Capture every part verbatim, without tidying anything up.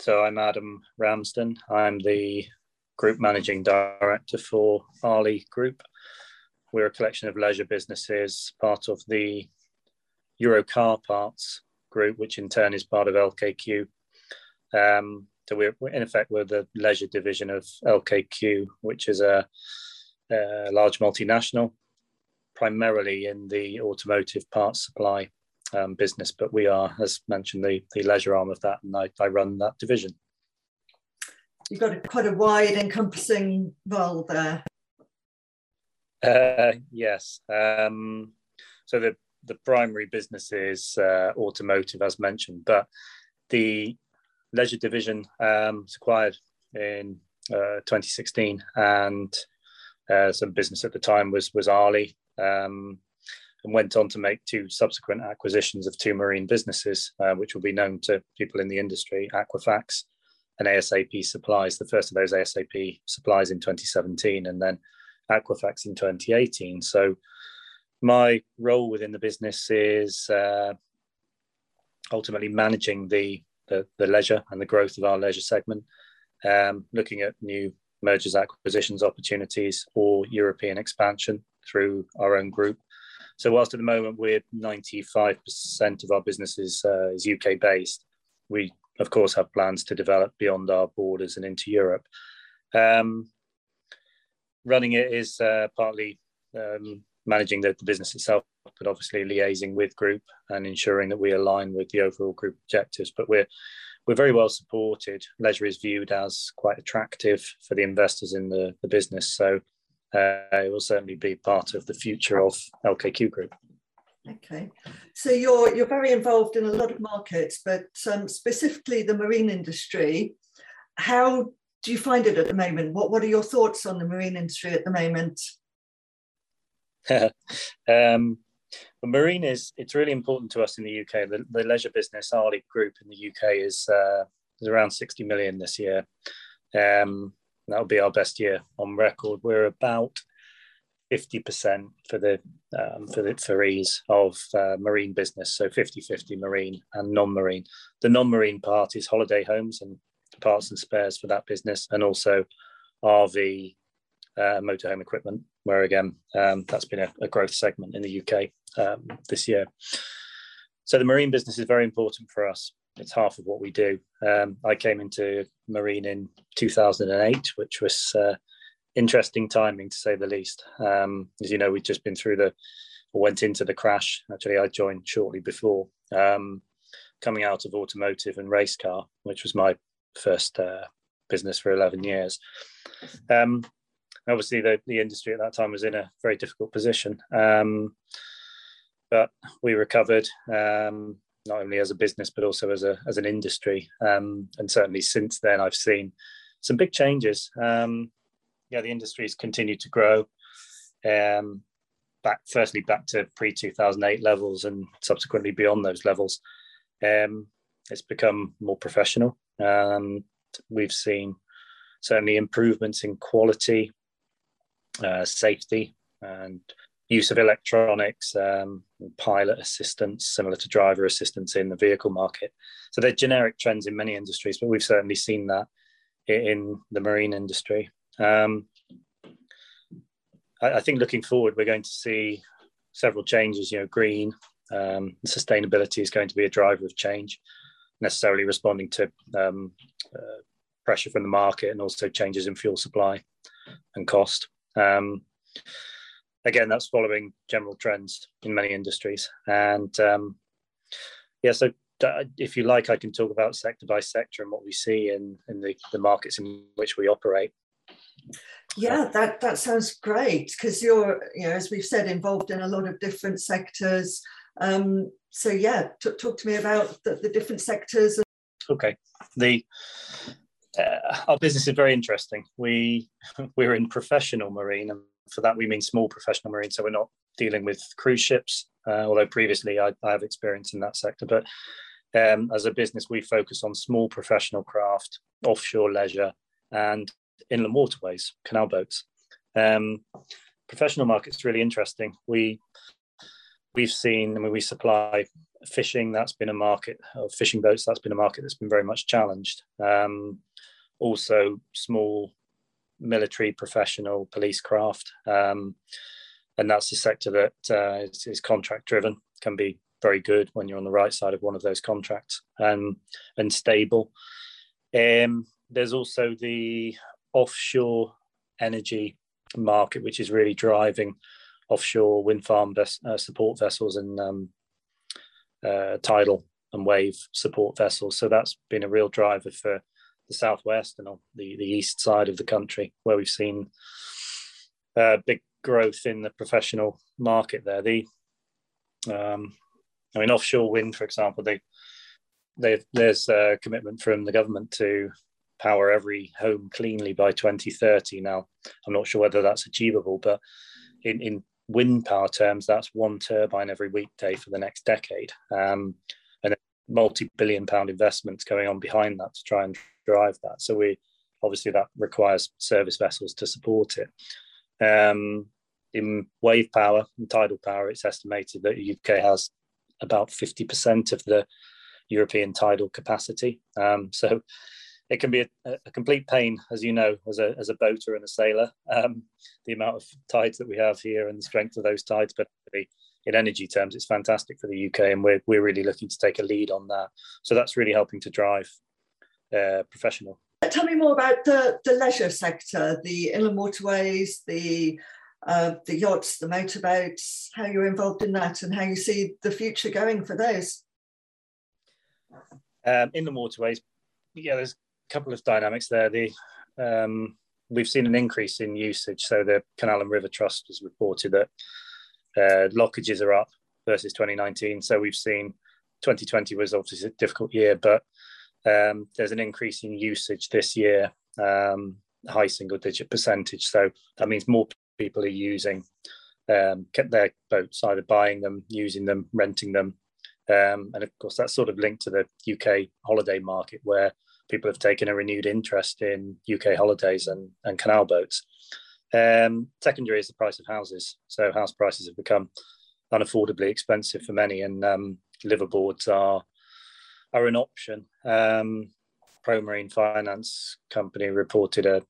So I'm Adam Ramsden. I'm the Group Managing Director for Arleigh Group. We're a collection of leisure businesses, part of the Eurocar Parts Group, which in turn is part of L K Q. Um, so we're, we're in effect, we're the leisure division of L K Q, which is a, a large multinational, primarily in the automotive parts supply um, business. But we are, as mentioned, the, the leisure arm of that, and I, I run that division. You've got quite a wide encompassing role there. Uh, yes. Um, so the, the primary business is uh, automotive, as mentioned, but the leisure division um, was acquired in uh, twenty sixteen, and uh, some business at the time was, was Arleigh, um, and went on to make two subsequent acquisitions of two marine businesses, uh, which will be known to people in the industry, Aquafax and ASAP Supplies. The first of those, ASAP Supplies, in twenty seventeen, and then Aquafax in twenty eighteen. So my role within the business is uh, ultimately managing the, the, the leisure and the growth of our leisure segment, um, looking at new mergers, acquisitions, opportunities, or European expansion through our own group. So whilst at the moment we're ninety-five percent of our business is, uh, is U K based, we of course have plans to develop beyond our borders and into Europe. Um, running it is uh, partly um, managing the, the business itself, but obviously liaising with group and ensuring that we align with the overall group objectives. But we're we're very well supported. Leisure is viewed as quite attractive for the investors in the, the business. So uh, it will certainly be part of the future of L K Q Group. Okay, so you're, you're very involved in a lot of markets, but um, specifically the marine industry. How do you find it at the moment? What, what are your thoughts on the marine industry at the moment? um, well, marine is, it's really important to us in the U K. The, the leisure business, Arleigh Group in the U K, is, uh, is around sixty million this year. Um, that'll be our best year on record. We're about fifty percent for the um, for the for ease of uh, marine business, so fifty fifty marine and non-marine. The non-marine part is holiday homes and parts and spares for that business, and also R V, uh, motorhome equipment, where again um, that's been a, a growth segment in the U K um, this year. So the marine business is very important for us. It's half of what we do. Um, I came into marine in two thousand eight, which was uh, interesting timing, to say the least. Um, as you know, we've just been through the, or went into the crash. Actually, I joined shortly before, um, coming out of automotive and race car, which was my first uh, business for eleven years. Um, obviously, the, the industry at that time was in a very difficult position, um, but we recovered, um, not only as a business, but also as a as an industry. Um, and certainly since then, I've seen some big changes. Um, Yeah, the industry's continued to grow, um, back firstly back to pre two thousand eight levels and subsequently beyond those levels. Um, it's become more professional. Um, we've seen certainly improvements in quality, uh, safety, and use of electronics, um, and pilot assistance, similar to driver assistance in the vehicle market. So they're generic trends in many industries, but we've certainly seen that in the marine industry. Um, I, I think looking forward, we're going to see several changes. You know, green, um, sustainability is going to be a driver of change, necessarily responding to um, uh, pressure from the market and also changes in fuel supply and cost. Um, again, that's following general trends in many industries. And um, yeah, so if you like, I can talk about sector by sector and what we see in, in the, the markets in which we operate. Yeah, that, that sounds great, because you're, you know, as we've said, involved in a lot of different sectors. Um, so yeah, talk to me about the, the different sectors. Okay, the uh, our business is very interesting. We we're in professional marine, and for that we mean small professional marine. So we're not dealing with cruise ships, uh, although previously I, I have experience in that sector. But um, as a business, we focus on small professional craft, offshore leisure, and inland waterways, canal boats. Um, professional market's really interesting. We we've seen, I mean, we supply fishing, that's been a market, or fishing boats, that's been a market that's been very much challenged. Um, also small military, professional, police craft. Um, and that's a sector that uh, is, is contract driven, can be very good when you're on the right side of one of those contracts, um, and stable. Um, there's also the offshore energy market, which is really driving offshore wind farm ves- uh, support vessels and um, uh, tidal and wave support vessels. So that's been a real driver for the southwest and on the, the east side of the country, where we've seen uh, big growth in the professional market there. The um, I mean, offshore wind, for example, they, they, there's a commitment from the government to power every home cleanly by twenty thirty. Now, I'm not sure whether that's achievable, but in, in wind power terms, that's one turbine every weekday for the next decade. Um, and multi-billion pound investments going on behind that to try and drive that. So we obviously that requires service vessels to support it. Um, in wave power and tidal power, it's estimated that the U K has about fifty percent of the European tidal capacity. Um, so it can be a, a complete pain, as you know, as a, as a boater and a sailor, um, the amount of tides that we have here and the strength of those tides. But in energy terms, it's fantastic for the U K, and we're, we're really looking to take a lead on that. So that's really helping to drive uh, professional. Tell me more about the, the leisure sector, the inland waterways, the uh, the yachts, the motorboats, how you're involved in that and how you see the future going for those. Um, inland waterways, yeah, there's couple of dynamics there. The um, we've seen an increase in usage. So the Canal and River Trust has reported that uh, lockages are up versus twenty nineteen. So we've seen twenty twenty was obviously a difficult year, but um, there's an increase in usage this year, um, high single digit percentage. So that means more people are using um, their boats, either buying them, using them, renting them. Um, and of course, that's sort of linked to the U K holiday market, where people have taken a renewed interest in U K holidays and, and canal boats. Um, secondary is the price of houses. So house prices have become unaffordably expensive for many, and um, liverboards are, are an option. Um, Pro Marine Finance Company reported a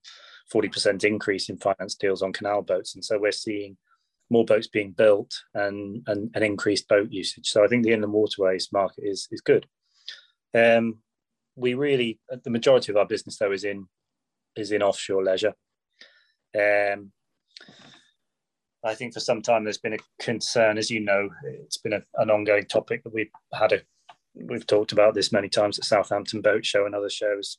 forty percent increase in finance deals on canal boats. And so we're seeing more boats being built and, and, and increased boat usage. So I think the inland waterways market is, is good. Um, We really, the majority of our business though is in is in offshore leisure. Um, I think for some time there's been a concern, as you know, it's been a, an ongoing topic that we've had. A, we've talked about this many times at Southampton Boat Show and other shows.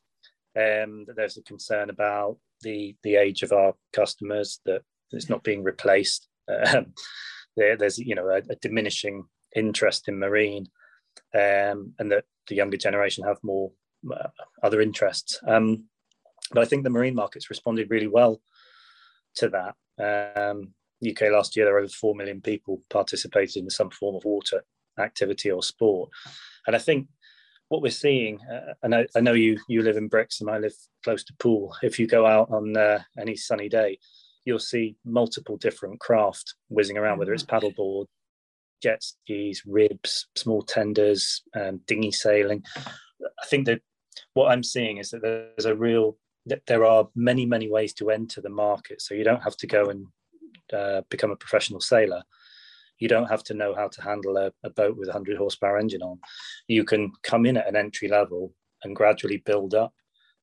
Um, that there's a concern about the the age of our customers, that it's not being replaced. Um, there, there's you know a, a diminishing interest in marine, um, and that the younger generation have more other interests, um, but I think the marine market's responded really well to that. Um, U K last year, there were over four million people participated in some form of water activity or sport, and I think what we're seeing, uh, and I, I know you you live in Brixham, and I live close to Poole. If you go out on uh, any sunny day, you'll see multiple different craft whizzing around, whether it's paddleboard, jet skis, ribs, small tenders, um, dinghy sailing. I think that what I'm seeing is that there's a real, that there are many, many ways to enter the market. So you don't have to go and uh, become a professional sailor. You don't have to know how to handle a, a boat with a one hundred horsepower engine on. You can come in at an entry level and gradually build up.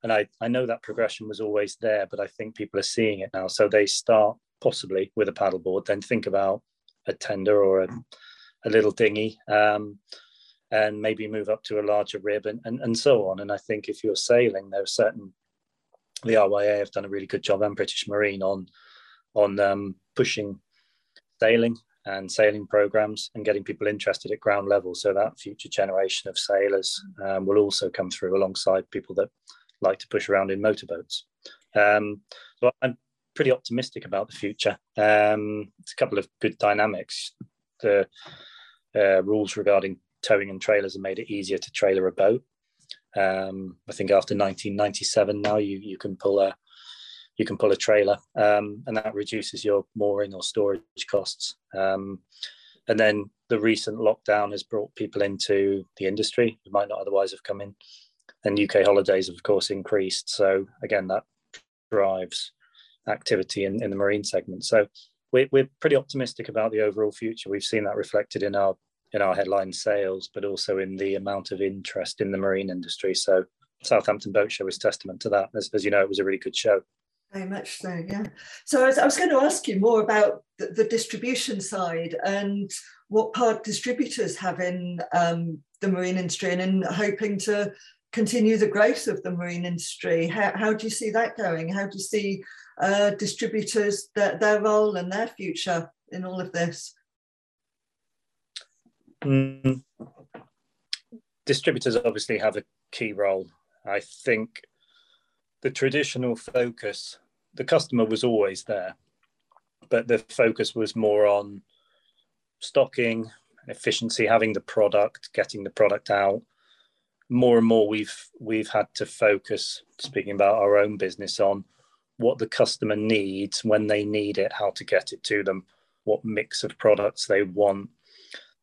And I, I know that progression was always there, but I think people are seeing it now. So they start possibly with a paddleboard, then think about a tender or a, a little dinghy, um, and maybe move up to a larger rib and, and, and so on. And I think if you're sailing, there are certain, the R Y A have done a really good job, and British Marine, on on um, pushing sailing and sailing programs and getting people interested at ground level. So that future generation of sailors um, will also come through alongside people that like to push around in motorboats. Um, so I'm pretty optimistic about the future. Um, it's a couple of good dynamics. The uh, rules regarding towing and trailers have made it easier to trailer a boat. Um, I think after nineteen ninety-seven now you you can pull a you can pull a trailer, um, and that reduces your mooring or storage costs. Um, and then the recent lockdown has brought people into the industry who might not otherwise have come in. And U K holidays have, of course, increased. So again, that drives activity in, in the marine segment. So we're, we're pretty optimistic about the overall future. We've seen that reflected in our in our headline sales, but also in the amount of interest in the marine industry. So Southampton Boat Show is testament to that. As, as you know, it was a really good show. Very much so, yeah. So I was, I was going to ask you more about the, the distribution side and what part distributors have in um, the marine industry and in hoping to continue the growth of the marine industry. How, how do you see that going? How do you see uh, distributors, their, their role and their future in all of this? Mm. Distributors obviously have a key role. I think the traditional focus, the customer was always there, but the focus was more on stocking, efficiency, having the product, getting the product out. More and more we've we've had to focus, speaking about our own business, on what the customer needs, when they need it, how to get it to them, what mix of products they want.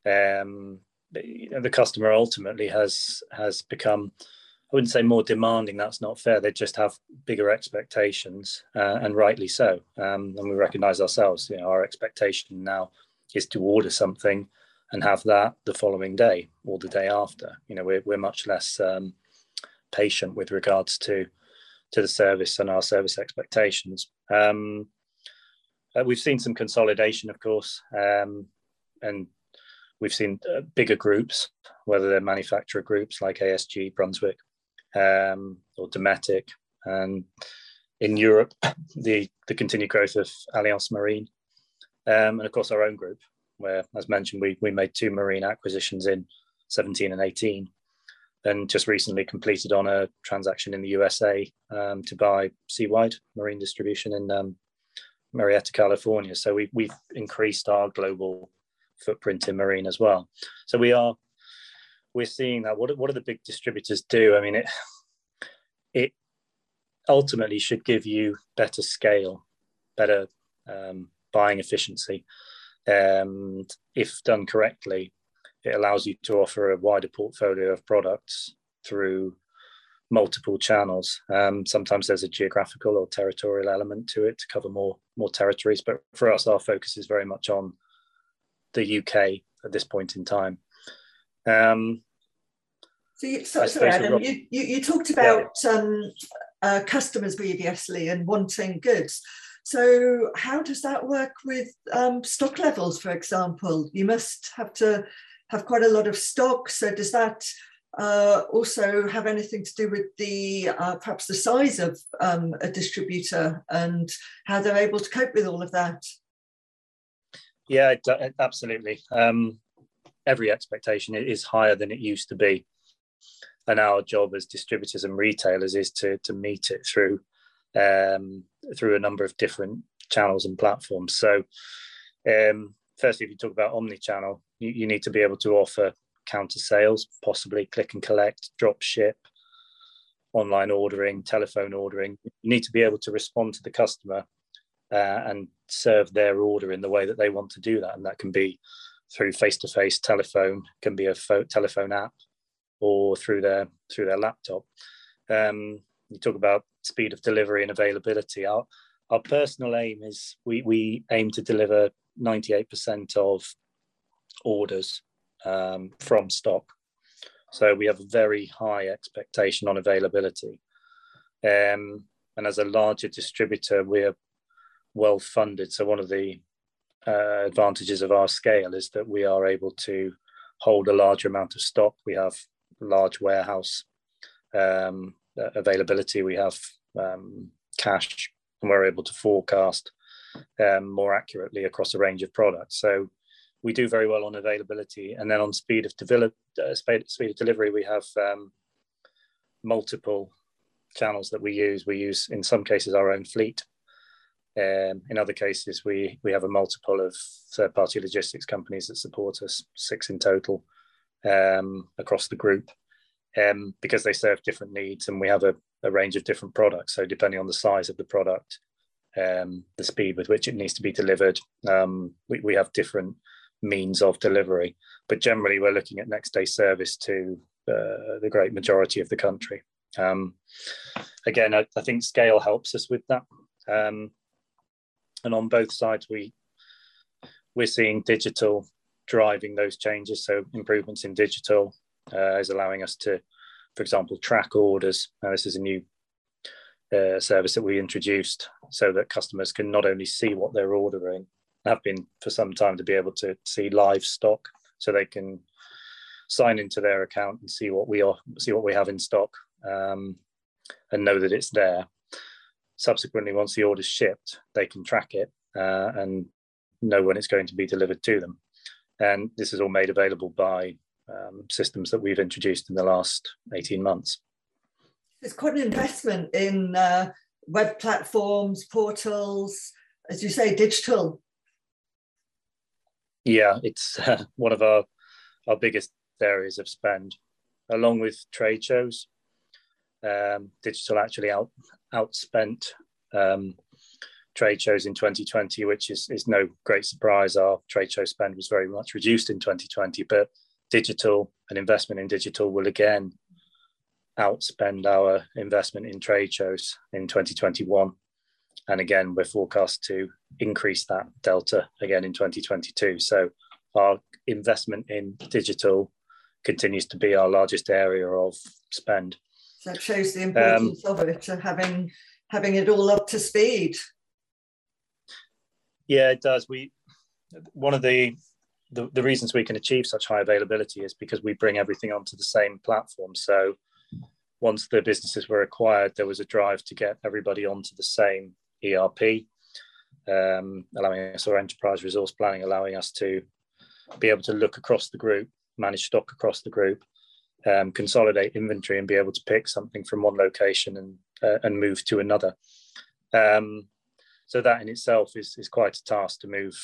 Um, the customer ultimately has has become, I wouldn't say more demanding, that's not fair. They just have bigger expectations, uh, and rightly so. Um, and we recognise ourselves, you know, our expectation now is to order something and have that the following day or the day after. You know, we're, we're much less um, patient with regards to, to the service and our service expectations. Um, uh, we've seen some consolidation, of course, um, and we've seen uh, bigger groups, whether they're manufacturer groups like A S G, Brunswick, Um, or Dometic, and in Europe, the, the continued growth of Alliance Marine, um, and of course our own group, where, as mentioned, we, we made two marine acquisitions in seventeen and eighteen, and just recently completed on a transaction in the U S A um, to buy Seawide Marine Distribution in um, Marietta, California. So we, we've increased our global footprint in marine as well. So we are We're seeing that. What, what do the big distributors do? I mean, it it ultimately should give you better scale, better um, buying efficiency. And if done correctly, it allows you to offer a wider portfolio of products through multiple channels. Um, sometimes there's a geographical or territorial element to it to cover more, more territories. But for us, our focus is very much on the U K at this point in time. Um, so you, so, sorry, Adam, you, you, you talked about yeah. um, uh, customers previously and wanting goods. So how does that work with um, stock levels, for example? You must have to have quite a lot of stock. So does that uh, also have anything to do with the uh, perhaps the size of um, a distributor and how they're able to cope with all of that? Yeah, it, it, absolutely. Um, Every expectation is higher than it used to be. And our job as distributors and retailers is to, to meet it through um, through a number of different channels and platforms. So um, firstly, if you talk about omni-channel, you, you need to be able to offer counter sales, possibly click and collect, drop ship, online ordering, telephone ordering. You need to be able to respond to the customer uh, and serve their order in the way that they want to do that. And that can be through face-to-face, telephone, can be a phone, telephone app, or through their through their laptop. Um, you talk about speed of delivery and availability. Our our personal aim is we we aim to deliver ninety-eight percent of orders um, from stock. So we have a very high expectation on availability. Um, and as a larger distributor, we're well funded. So one of the Uh, advantages of our scale is that we are able to hold a larger amount of stock. We have large warehouse um, availability, we have um, cash, and we're able to forecast um, more accurately across a range of products. So we do very well on availability. And then on speed of, develop, uh, speed, speed of delivery, we have um, multiple channels that we use. We use, in some cases, our own fleet. Um, in other cases, we, we have a multiple of third-party logistics companies that support us, six in total, um, across the group, um, because they serve different needs and we have a, a range of different products. So depending on the size of the product, um, the speed with which it needs to be delivered, um, we, we have different means of delivery. But generally, we're looking at next day service to uh, the great majority of the country. Um, again, I, I think scale helps us with that. Um, and on both sides, we, we're seeing digital driving those changes. So improvements in digital uh, is allowing us to, for example, track orders. Now, this is a new uh, service that we introduced so that customers can not only see what they're ordering, have been for some time to be able to see live stock, so they can sign into their account and see what we are, see what we have in stock, um, and know that it's there. Subsequently, once the order's shipped, they can track it uh, and know when it's going to be delivered to them. And this is all made available by um, systems that we've introduced in the last eighteen months. It's quite an investment in uh, web platforms, portals, as you say, digital. Yeah, it's uh, one of our, our biggest areas of spend, along with trade shows. Um, digital actually out, outspent um, trade shows in twenty twenty, which is, is no great surprise. Our trade show spend was very much reduced in twenty twenty, but digital and investment in digital will again outspend our investment in trade shows in twenty twenty-one. And again, we're forecast to increase that delta again in twenty twenty-two. So our investment in digital continues to be our largest area of spend. So that shows the importance um, of it, of having, having it all up to speed. Yeah, it does. We, one of the, the, the reasons we can achieve such high availability is because we bring everything onto the same platform. So once the businesses were acquired, there was a drive to get everybody onto the same E R P, um, allowing us, our enterprise resource planning, allowing us to be able to look across the group, manage stock across the group, um, consolidate inventory and be able to pick something from one location and, uh, and move to another. Um, so that in itself is, is quite a task, to move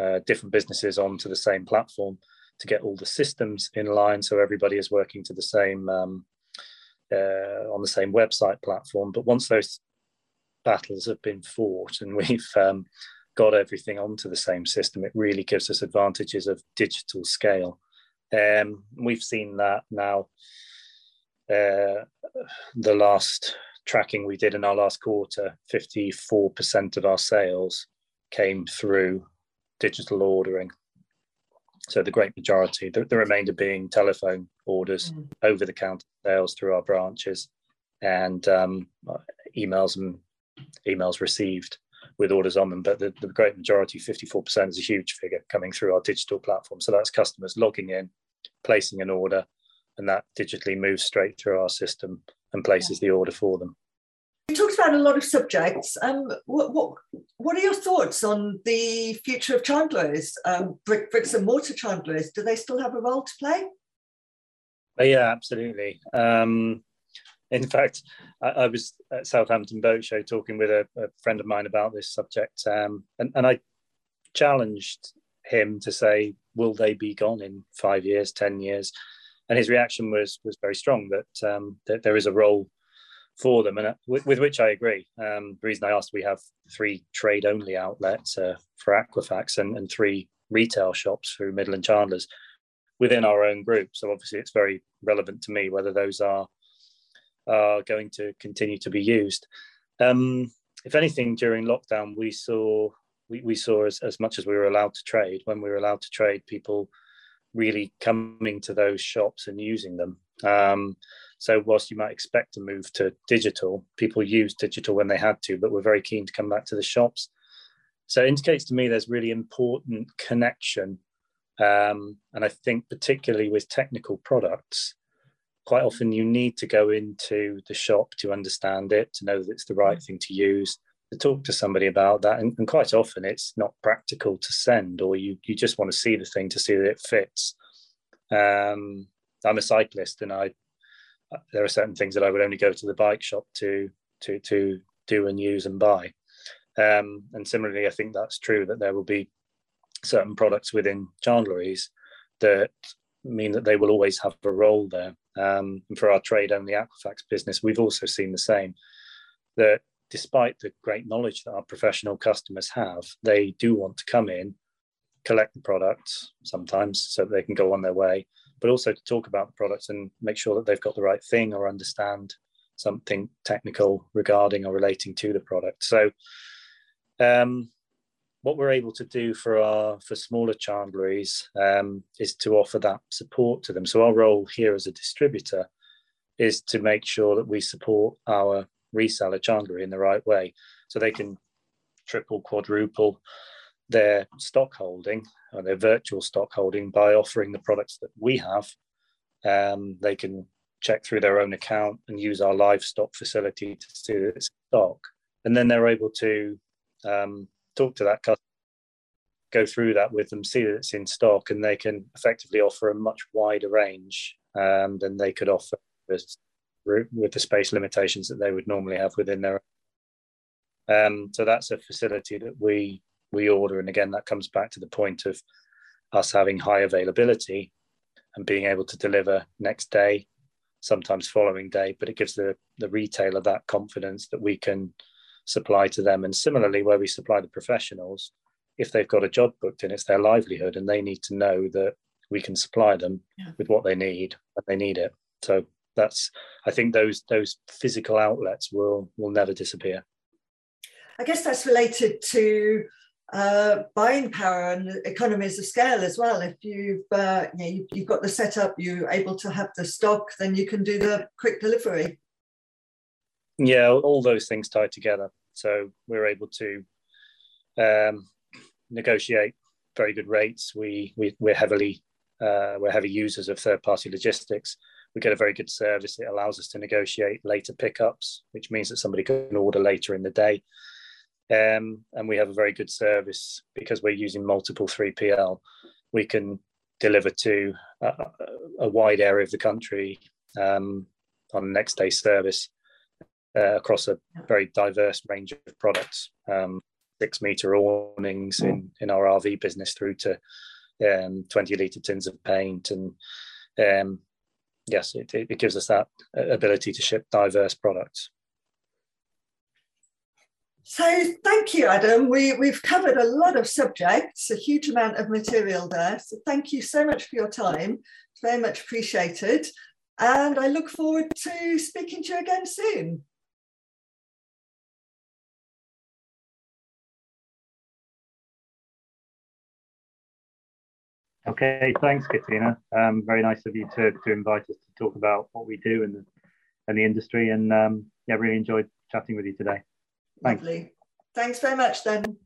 uh, different businesses onto the same platform, to get all the systems in line so everybody is working to the same, um, uh, on the same website platform. But once those battles have been fought and we've um, got everything onto the same system, it really gives us advantages of digital scale. Um, we've seen that now. Uh, the last tracking we did in our last quarter, fifty-four percent of our sales came through digital ordering. So the great majority, the, the remainder being telephone orders, mm. over-the-counter sales through our branches, and um, emails and emails received with orders on them. But the, the great majority, fifty-four percent, is a huge figure coming through our digital platform. So that's customers logging in, placing an order, and that digitally moves straight through our system and places yeah. the order for them. You talked about a lot of subjects. Um, what, what, what are your thoughts on the future of Chandlers, um, brick, bricks and mortar Chandlers? Do they still have a role to play? Yeah, absolutely. Um, in fact, I, I was at Southampton Boat Show talking with a, a friend of mine about this subject, um, and, and I challenged him to say, will they be gone in five years, ten years? And his reaction was, was very strong, that, um, that there is a role for them, and with, with which I agree. Um, the reason I asked, we have three trade-only outlets uh, for Aquafax and, and three retail shops through Midland Chandlers within our own group. So obviously it's very relevant to me whether those are, are going to continue to be used. Um, if anything, during lockdown, we saw, we, we saw as, as much as we were allowed to trade, when we were allowed to trade, people really coming to those shops and using them. Um, So whilst you might expect to move to digital, people used digital when they had to, but were very keen to come back to the shops. So it indicates to me there's really important connection. Um, and I think particularly with technical products, quite often you need to go into the shop to understand it, to know that it's the right thing to use, to talk to somebody about that. And, and quite often it's not practical to send, or you, you just want to see the thing to see that it fits. Um, I'm a cyclist, and I there are certain things that I would only go to the bike shop to to to do and use and buy. Um, and similarly, I think that's true, that there will be certain products within chandleries that mean that they will always have a role there. Um, and for our trade only Aquafax business, we've also seen the same, that despite the great knowledge that our professional customers have, they do want to come in, collect the products sometimes so they can go on their way, but also to talk about the products and make sure that they've got the right thing or understand something technical regarding or relating to the product. So um, what we're able to do for our for smaller chandleries um, is to offer that support to them. So our role here as a distributor is to make sure that we support our reseller chandlery in the right way, so they can triple, quadruple their stock holding or their virtual stock holding by offering the products that we have. Um, they can check through their own account and use our livestock facility to see that it's stock. And then they're able to um, talk to that customer, go through that with them, see that it's in stock, and they can effectively offer a much wider range um, than they could offer with, with the space limitations that they would normally have within their own. Um, so that's a facility that we we order, and again that comes back to the point of us having high availability and being able to deliver next day, sometimes following day, but it gives the, the retailer that confidence that we can supply to them. And similarly, where we supply the professionals, if they've got a job booked in, it's their livelihood and they need to know that we can supply them yeah. with what they need when they need it. So that's, I think those those physical outlets will will never disappear. I guess that's related to uh buying power and economies of scale as well. If you've uh, you know, you've, you've got the setup, you're able to have the stock, then you can do the quick delivery. Yeah, all those things tied together. So we're able to um negotiate very good rates. We, we we're heavily uh we're heavy users of third-party logistics. We get a very good service. It allows us to negotiate later pickups, which means that somebody can order later in the day. Um, and we have a very good service because we're using multiple three P L. We can deliver to a, a wide area of the country um, on a next day service uh, across a very diverse range of products, um, six meter awnings in, in our R V business through to um, twenty litre tins of paint. And um, yes, it, it gives us that ability to ship diverse products. So thank you, Adam. We, we've covered a lot of subjects, a huge amount of material there. So thank you so much for your time. It's very much appreciated. And I look forward to speaking to you again soon. Okay, thanks, Katina. Um, very nice of you to, to invite us to talk about what we do in the, in the industry. And um, yeah, really enjoyed chatting with you today. Thanks. Lovely. Thanks very much then.